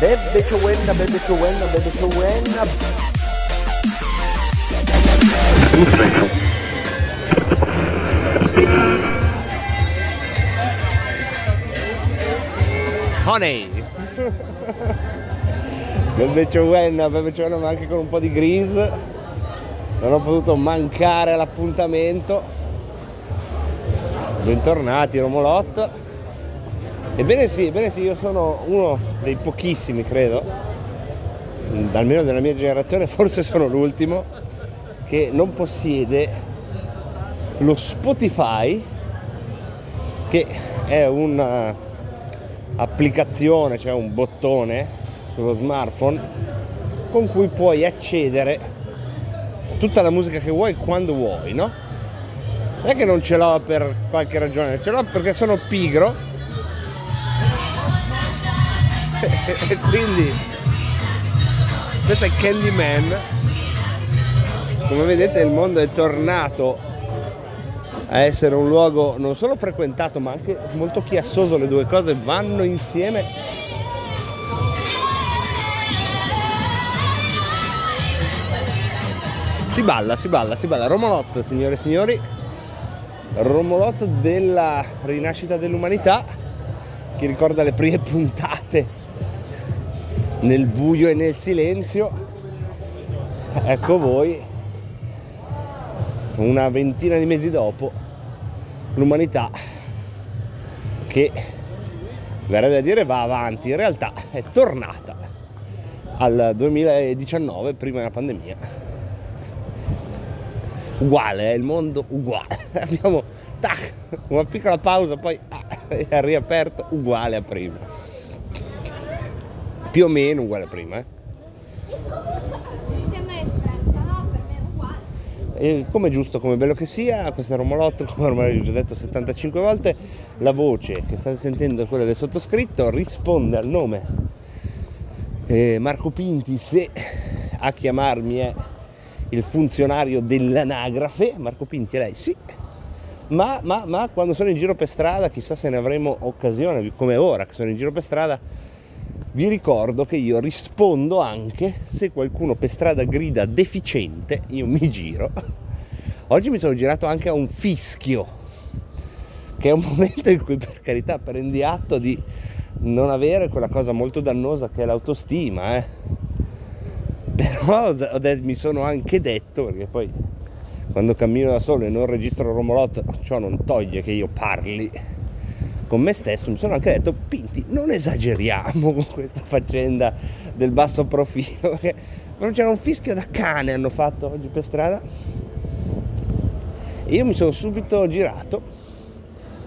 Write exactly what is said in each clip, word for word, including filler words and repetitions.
Bebe Cioenna, Bebe Cioenna, Bebe Cioenna. Honey. Bebe Cioenna, Bebe Cioenna, ma anche con un po' di gris. Non ho potuto mancare all'appuntamento. Bentornati Romolotto. Ebbene sì, ebbene sì, io sono uno dei pochissimi, credo, almeno della mia generazione, forse sono l'ultimo, che non possiede lo Spotify, che è un'applicazione, cioè un bottone sullo smartphone, con cui puoi accedere a tutta la musica che vuoi, quando vuoi, no? Non è che non ce l'ho per qualche ragione, ce l'ho perché sono pigro, e quindi questo è Candyman. Come vedete il mondo è tornato a essere un luogo non solo frequentato ma anche molto chiassoso, le due cose vanno insieme. Si balla, si balla, si balla. Romolotto, signore e signori, Romolotto della rinascita dell'umanità, che ricorda le prime puntate nel buio e nel silenzio. Ecco voi, una ventina di mesi dopo, l'umanità che, verrebbe a dire, va avanti, in realtà è tornata al duemiladiciannove, prima della pandemia. Uguale, eh, il mondo uguale. Abbiamo tac, una piccola pausa, poi ah, è riaperto uguale a prima. Più o meno uguale a prima, eh? Insieme espressa, no? Per me è uguale. E come giusto, come bello che sia, questo è Romolotto, come ormai ho già detto settantacinque volte. La voce che state sentendo è quella del sottoscritto, risponde al nome eh, Marco Pinti, se a chiamarmi è il funzionario dell'anagrafe. Marco Pinti è lei, sì. Ma, ma, ma quando sono in giro per strada, chissà se ne avremo occasione, come ora che sono in giro per strada, vi ricordo che io rispondo anche se qualcuno per strada grida deficiente, io mi giro. Oggi mi sono girato anche a un fischio, che è un momento in cui, per carità, prendi atto di non avere quella cosa molto dannosa che è l'autostima, eh. Però mi sono anche detto, perché poi quando cammino da solo e non registro Romolotto, ciò non toglie che io parli con me stesso, mi sono anche detto: Pinti, non esageriamo con questa faccenda del basso profilo, perché c'era un fischio da cane, hanno fatto oggi per strada, e io mi sono subito girato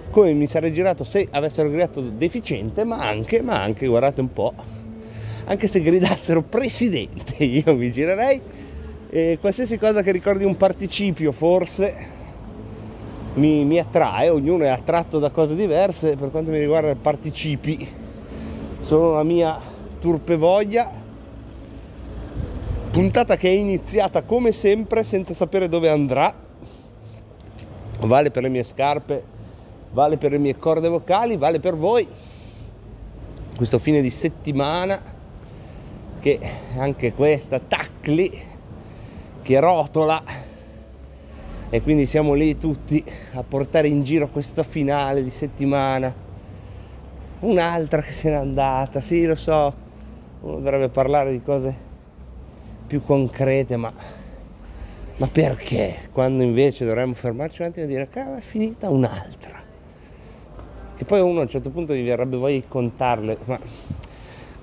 come mi sarei girato se avessero gridato deficiente, ma anche, ma anche, guardate un po', anche se gridassero presidente io mi girerei, e qualsiasi cosa che ricordi un participio forse Mi, mi attrae, ognuno è attratto da cose diverse. Per quanto mi riguarda, participi sono la mia turpevoglia. Puntata che è iniziata come sempre senza sapere dove andrà, vale per le mie scarpe, vale per le mie corde vocali, vale per voi. Questo fine di settimana, che anche questa tacli che rotola, e quindi siamo lì tutti a portare in giro questa finale di settimana, un'altra che se n'è andata. Sì, lo so, uno dovrebbe parlare di cose più concrete, ma, ma perché? Quando invece dovremmo fermarci un attimo e dire: cavolo, è finita un'altra, che poi uno a un certo punto gli verrebbe voglia di contarle, ma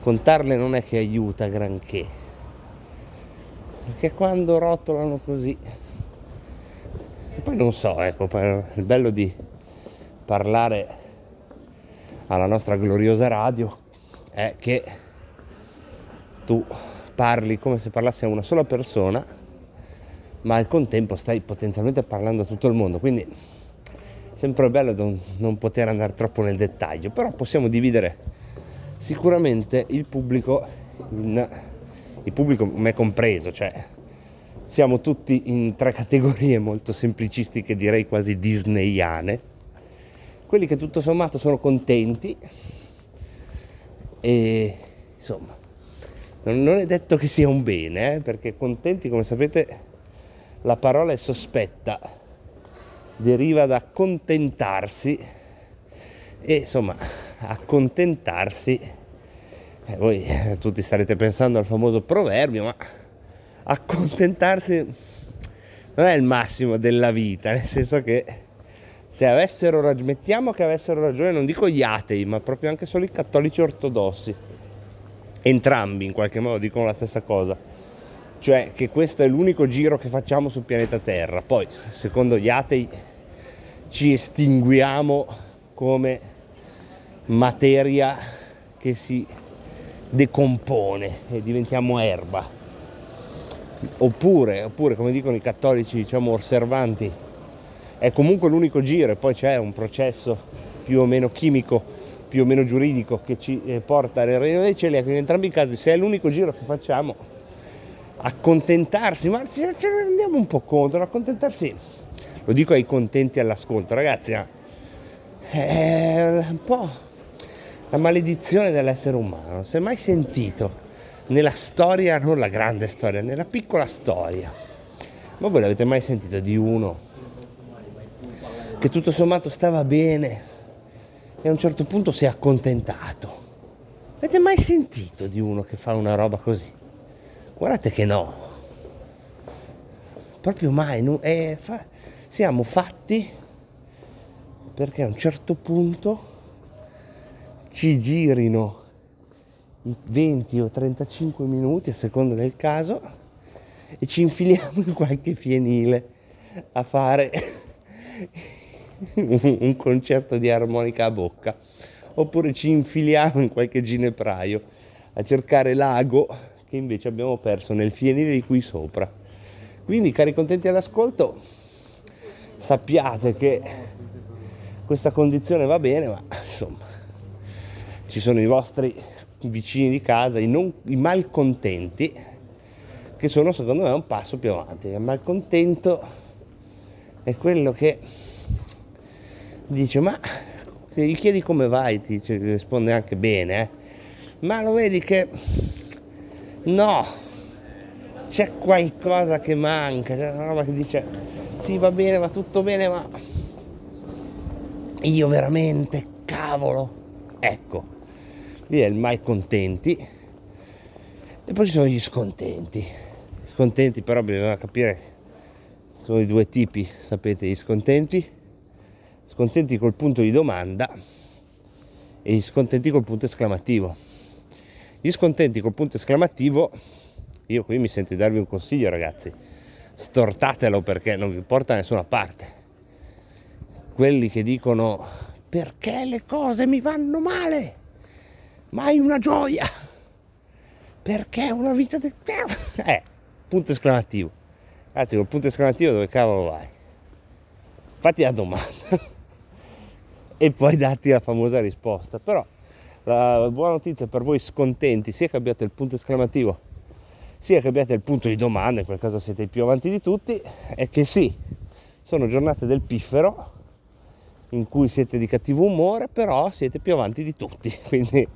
contarle non è che aiuta granché, perché quando rotolano così. E poi non so, ecco, il bello di parlare alla nostra gloriosa radio è che tu parli come se parlassi a una sola persona, ma al contempo stai potenzialmente parlando a tutto il mondo, quindi sempre bello non, non poter andare troppo nel dettaglio, però possiamo dividere sicuramente il pubblico, in, il pubblico me compreso, cioè siamo tutti in tre categorie molto semplicistiche, direi quasi disneyane, quelli che tutto sommato sono contenti e insomma non, non è detto che sia un bene, eh, perché contenti, come sapete, la parola è sospetta, deriva da accontentarsi e insomma accontentarsi, eh, voi eh, tutti starete pensando al famoso proverbio, ma accontentarsi non è il massimo della vita, nel senso che se avessero ragione, mettiamo che avessero ragione, non dico gli atei, ma proprio anche solo i cattolici ortodossi, entrambi in qualche modo dicono la stessa cosa, cioè che questo è l'unico giro che facciamo sul pianeta Terra, poi secondo gli atei ci estinguiamo come materia che si decompone e diventiamo erba, oppure, oppure come dicono i cattolici, diciamo osservanti, è comunque l'unico giro e poi c'è un processo più o meno chimico, più o meno giuridico che ci porta nel regno dei cieli. Anche in entrambi i casi, se è l'unico giro che facciamo, accontentarsi, ma ce ne rendiamo un po' conto, accontentarsi, lo dico ai contenti all'ascolto, ragazzi, è un po' la maledizione dell'essere umano, non si è mai sentito nella storia, non la grande storia, nella piccola storia, ma voi l'avete mai sentito di uno che tutto sommato stava bene e a un certo punto si è accontentato? Avete mai sentito di uno che fa una roba così? Guardate che no, proprio mai, eh, fa, siamo fatti perché a un certo punto ci girino i venti o trentacinque minuti a seconda del caso e ci infiliamo in qualche fienile a fare un concerto di armonica a bocca, oppure ci infiliamo in qualche ginepraio a cercare l'ago che invece abbiamo perso nel fienile di qui sopra. Quindi, cari contenti all'ascolto, sappiate che questa condizione va bene, ma insomma ci sono i vostri vicini di casa, i, non, i malcontenti, che sono secondo me un passo più avanti. Il malcontento è quello che dice, ma se gli chiedi come vai ti, ti risponde anche bene, eh? Ma lo vedi che no, c'è qualcosa che manca, c'è una roba che dice sì, va bene, va tutto bene, ma io veramente, cavolo. Ecco, lì è il malcontenti. E poi ci sono gli scontenti. Gli scontenti però bisogna capire, sono i due tipi, sapete, gli scontenti, scontenti col punto di domanda e gli scontenti col punto esclamativo. Gli scontenti col punto esclamativo, io qui mi sento di darvi un consiglio, ragazzi, stortatelo perché non vi porta da nessuna parte. Quelli che dicono perché le cose mi vanno male, ma hai una gioia, perché una vita del eh, punto esclamativo. Anzi, col punto esclamativo dove cavolo vai? Fatti la domanda e poi datti la famosa risposta. Però la buona notizia per voi scontenti, sia che abbiate il punto esclamativo, sia che abbiate il punto di domanda, in quel caso siete i più avanti di tutti, è che sì, sono giornate del piffero in cui siete di cattivo umore, però siete più avanti di tutti, quindi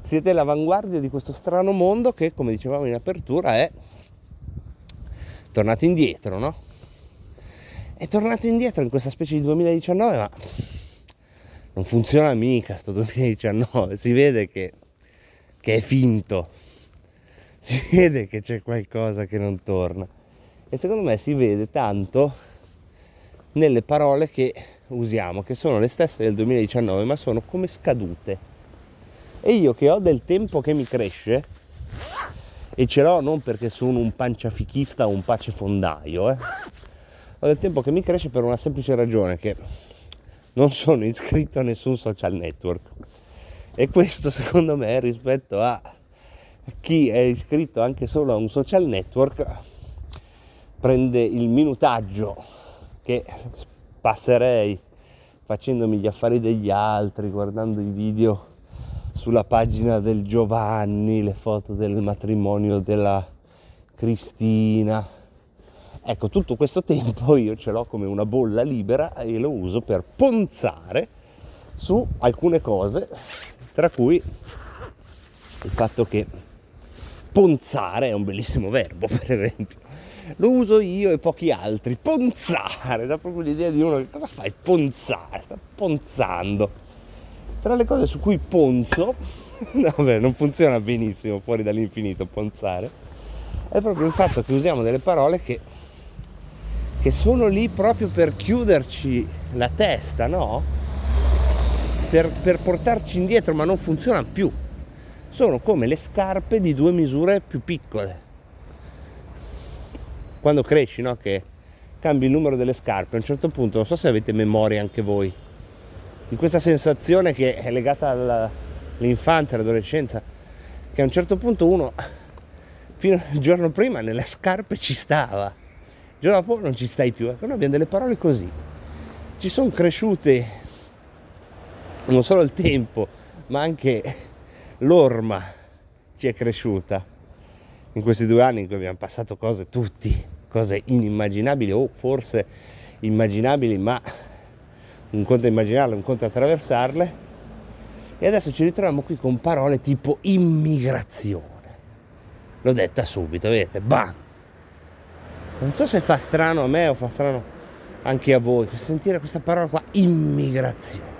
siete all'avanguardia di questo strano mondo che, come dicevamo in apertura, è tornato indietro, no? È tornato indietro in questa specie di duemiladiciannove, ma non funziona mica sto duemiladiciannove, si vede che, che è finto, si vede che c'è qualcosa che non torna e secondo me si vede tanto nelle parole che usiamo, che sono le stesse del duemiladiciannove ma sono come scadute. E io che ho del tempo che mi cresce, e ce l'ho non perché sono un panciafichista o un pacefondaio, eh. Ho del tempo che mi cresce per una semplice ragione, che non sono iscritto a nessun social network, e questo secondo me rispetto a chi è iscritto anche solo a un social network prende il minutaggio che passerei facendomi gli affari degli altri, guardando i video sulla pagina del Giovanni, le foto del matrimonio della Cristina. Ecco, tutto questo tempo io ce l'ho come una bolla libera e lo uso per ponzare su alcune cose, tra cui il fatto che ponzare è un bellissimo verbo, per esempio. Lo uso io e pochi altri. Ponzare, dà proprio l'idea di uno che cosa fai? Ponzare, sta ponzando. Tra le cose su cui ponzo, no, vabbè, non funziona benissimo fuori dall'infinito ponzare, è proprio il fatto che usiamo delle parole che, che sono lì proprio per chiuderci la testa, no? Per, per portarci indietro, ma non funzionano più. Sono come le scarpe di due misure più piccole. Quando cresci, no? Che cambi il numero delle scarpe, a un certo punto, non so se avete memoria anche voi, di questa sensazione che è legata alla, all'infanzia, all'adolescenza, che a un certo punto uno fino al giorno prima nelle scarpe ci stava, il giorno dopo non ci stai più. Ecco, noi abbiamo delle parole così, ci sono cresciute non solo il tempo, ma anche l'orma ci è cresciuta in questi due anni in cui abbiamo passato cose tutti, cose inimmaginabili o forse immaginabili, ma un conto è immaginarle, un conto è attraversarle. E adesso ci ritroviamo qui con parole tipo immigrazione. L'ho detta subito, vedete? Bam! Non so se fa strano a me o fa strano anche a voi sentire questa parola qua, immigrazione.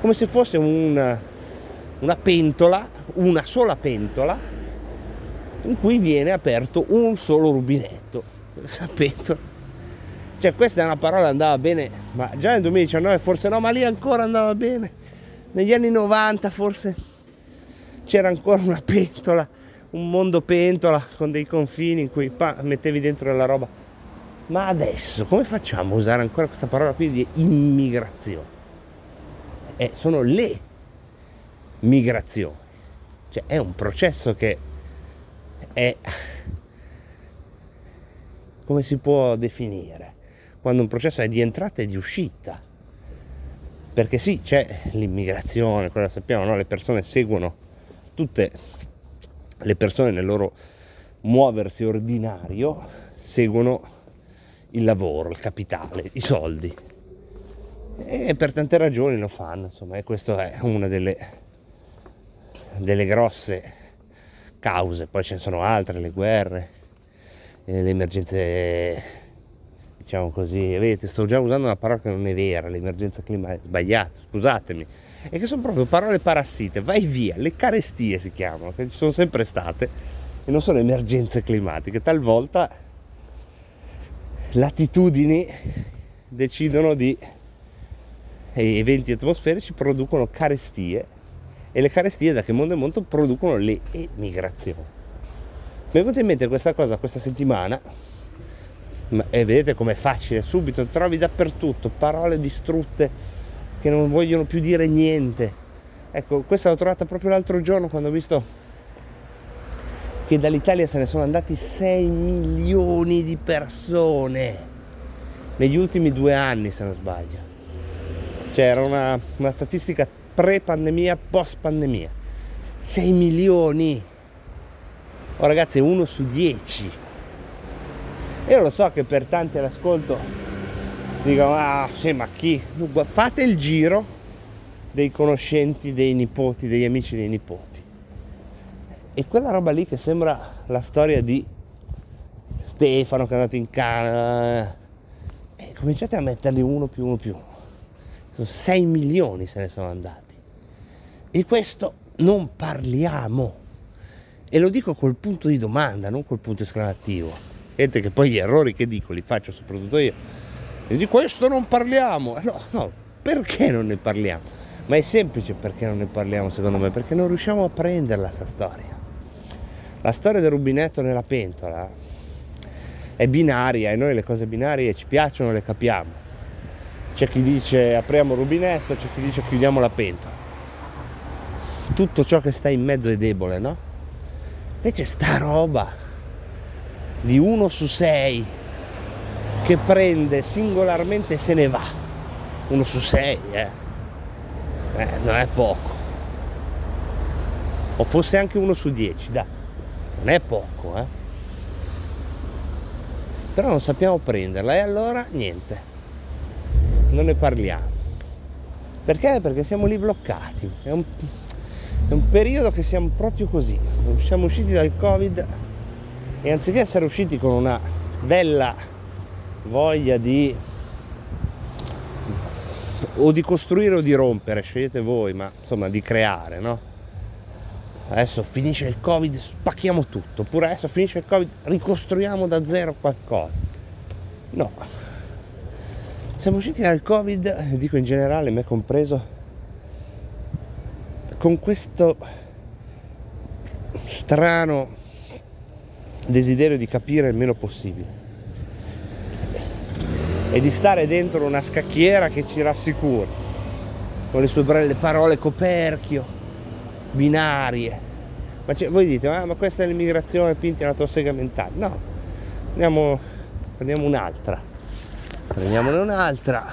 Come se fosse un, una pentola, una sola pentola, in cui viene aperto un solo rubinetto. Questa pentola. Cioè, questa è una parola che andava bene, ma già nel duemiladiciannove forse no, ma lì ancora andava bene. Negli anni novanta forse c'era ancora una pentola, un mondo pentola con dei confini in cui pa, mettevi dentro la roba. Ma adesso come facciamo a usare ancora questa parola qui di immigrazione? Eh, sono le migrazioni. Cioè, è un processo che è... come si può definire? Quando un processo è di entrata e di uscita, perché sì, c'è l'immigrazione, quello sappiamo, no? Le persone seguono, tutte le persone nel loro muoversi ordinario seguono il lavoro, il capitale, i soldi, e per tante ragioni lo fanno, insomma. E questa è una delle, delle grosse cause. Poi ce ne sono altre, le guerre, le emergenze, diciamo così, vedete, sto già usando una parola che non è vera, l'emergenza climatica, sbagliato, scusatemi, e che sono proprio parole parassite, vai via, le carestie si chiamano, che ci sono sempre state e non sono emergenze climatiche, talvolta latitudini decidono di, e eventi atmosferici producono carestie, e le carestie da che mondo è mondo producono le emigrazioni. Mi è venuta in mente questa cosa questa settimana, e vedete com'è facile, subito trovi dappertutto parole distrutte che non vogliono più dire niente. Ecco, questa l'ho trovata proprio l'altro giorno quando ho visto che dall'Italia se ne sono andati sei milioni di persone negli ultimi due anni, se non sbaglio. C'era una, una statistica pre-pandemia, post-pandemia, sei milioni. Oh ragazzi, è uno su dieci. Io lo so che per tanti all'ascolto dicono, ah sì, ma chi? Fate il giro dei conoscenti, dei nipoti, degli amici dei nipoti. E quella roba lì che sembra la storia di Stefano che è andato in Canada, e cominciate a metterli uno più uno più uno. Sono sei milioni se ne sono andati. Di questo non parliamo. E lo dico col punto di domanda, non col punto esclamativo. Vedete che poi gli errori che dico li faccio soprattutto io. E di questo non parliamo. No, no, perché non ne parliamo? Ma è semplice perché non ne parliamo, secondo me, perché non riusciamo a prenderla sta storia. La storia del rubinetto nella pentola è binaria, e noi le cose binarie ci piacciono, le capiamo. C'è chi dice apriamo il rubinetto, c'è chi dice chiudiamo la pentola. Tutto ciò che sta in mezzo è debole, no? Invece sta roba di uno su sei che prende singolarmente e se ne va, uno su sei eh. eh non è poco, o fosse anche uno su dieci, dai, non è poco, eh però non sappiamo prenderla, e allora niente, non ne parliamo. Perché? Perché siamo lì bloccati, è un, è un periodo che siamo proprio così, siamo usciti dal Covid e anziché essere usciti con una bella voglia di o di costruire o di rompere, scegliete voi, ma insomma di creare, no? Adesso finisce il Covid, spacchiamo tutto, oppure adesso finisce il Covid, ricostruiamo da zero qualcosa. No, siamo usciti dal Covid, dico in generale, me compreso, con questo strano desiderio di capire il meno possibile e di stare dentro una scacchiera che ci rassicura con le sue belle parole coperchio, binarie. Ma cioè, voi dite, ah, ma questa è l'immigrazione, Pinti è una tua sega mentale. No, andiamo, prendiamo un'altra, prendiamone un'altra.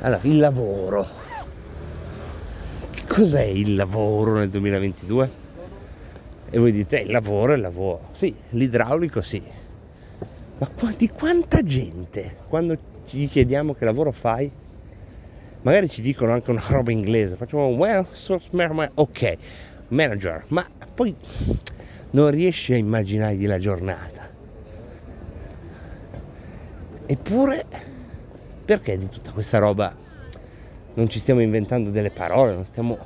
Allora, il lavoro. Che cos'è il lavoro nel duemilaventidue? E voi dite, eh, il lavoro è il lavoro. Sì, l'idraulico sì. Ma di quanta gente, quando gli chiediamo che lavoro fai, magari ci dicono anche una roba inglese, facciamo well, source manager, ok, manager, ma poi non riesci a immaginargli la giornata. Eppure, perché di tutta questa roba non ci stiamo inventando delle parole, non stiamo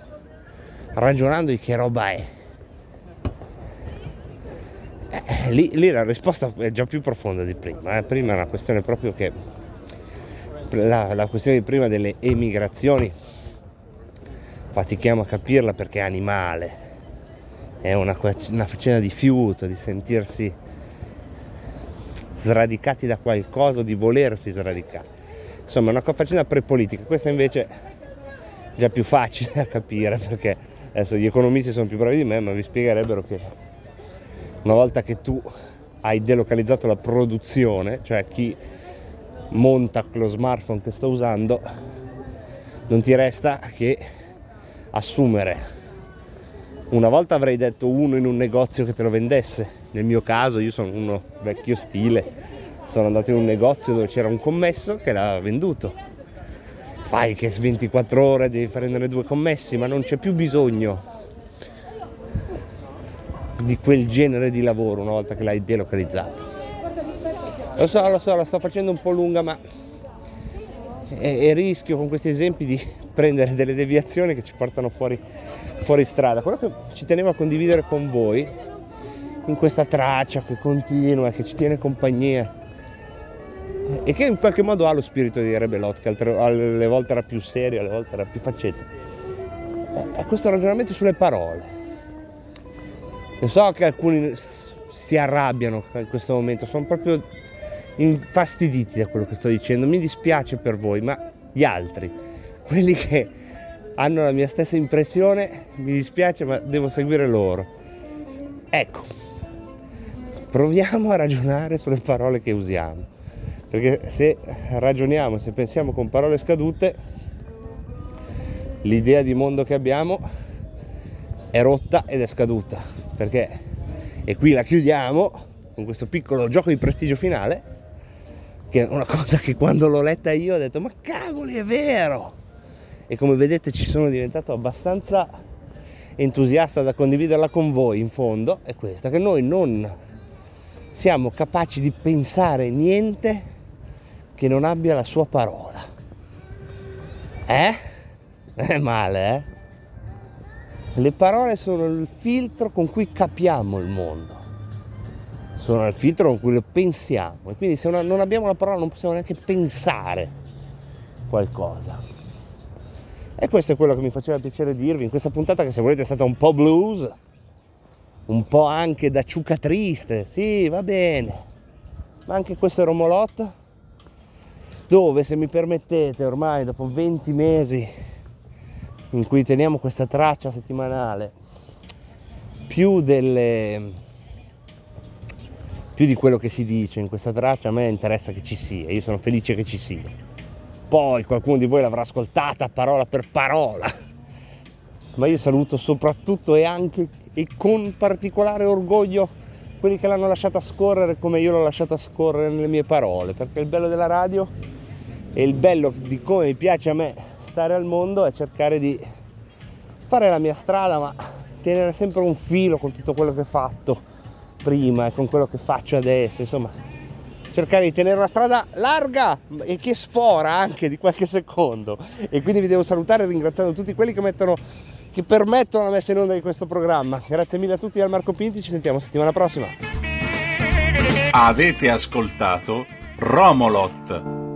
ragionando di che roba è? Eh, lì, lì la risposta è già più profonda di prima, eh. Prima è una questione proprio che... La, la questione di prima delle emigrazioni fatichiamo a capirla perché è animale, è una, una faccenda di fiuto, di sentirsi sradicati da qualcosa, di volersi sradicare, insomma è una faccenda prepolitica. Questa invece è già più facile da capire, perché adesso gli economisti sono più bravi di me, ma vi spiegherebbero che una volta che tu hai delocalizzato la produzione, cioè chi monta lo smartphone che sto usando, non ti resta che assumere. Una volta avrei detto uno in un negozio che te lo vendesse, nel mio caso io sono uno vecchio stile, sono andato in un negozio dove c'era un commesso che l'aveva venduto. Fai che ventiquattro ore devi prendere due commessi, ma non c'è più bisogno di quel genere di lavoro una volta che l'hai delocalizzato. Lo so, lo so, la sto facendo un po' lunga, ma e, e rischio con questi esempi di prendere delle deviazioni che ci portano fuori, fuori strada. Quello che ci tenevo a condividere con voi in questa traccia che continua, che ci tiene compagnia e che in qualche modo ha lo spirito di Rebelot, che altre, alle volte era più serio, alle volte era più faccetta, è questo ragionamento sulle parole. Io so che alcuni si arrabbiano in questo momento, sono proprio infastiditi da quello che sto dicendo, mi dispiace per voi, ma gli altri, quelli che hanno la mia stessa impressione, mi dispiace, ma devo seguire loro. Ecco, proviamo a ragionare sulle parole che usiamo, perché se ragioniamo, se pensiamo con parole scadute, l'idea di mondo che abbiamo è rotta ed è scaduta, perché, e qui la chiudiamo con questo piccolo gioco di prestigio finale, che è una cosa che quando l'ho letta io ho detto, ma cavoli, è vero! E come vedete ci sono diventato abbastanza entusiasta da condividerla con voi. In fondo è questa, che noi non siamo capaci di pensare niente che non abbia la sua parola. Eh? È male, eh? Le parole sono il filtro con cui capiamo il mondo, sono il filtro con cui lo pensiamo, e quindi se non abbiamo la parola non possiamo neanche pensare qualcosa. E questo è quello che mi faceva piacere dirvi in questa puntata, che se volete è stata un po' blues, un po' anche da ciuca triste, sì, va bene, ma anche questo è Romolotto, dove, se mi permettete, ormai dopo venti mesi in cui teniamo questa traccia settimanale più delle, più di quello che si dice in questa traccia, a me interessa che ci sia, io sono felice che ci sia. Poi qualcuno di voi l'avrà ascoltata parola per parola, ma io saluto soprattutto e anche e con particolare orgoglio quelli che l'hanno lasciata scorrere come io l'ho lasciata scorrere nelle mie parole, perché il bello della radio e il bello di come mi piace a me stare al mondo è cercare di fare la mia strada, ma tenere sempre un filo con tutto quello che ho fatto prima e con quello che faccio adesso, insomma cercare di tenere una strada larga e che sfora anche di qualche secondo. E quindi vi devo salutare ringraziando tutti quelli che mettono, che permettono la messa in onda di questo programma. Grazie mille a tutti dal Marco Pinti, ci sentiamo settimana prossima. Avete ascoltato Romolotto.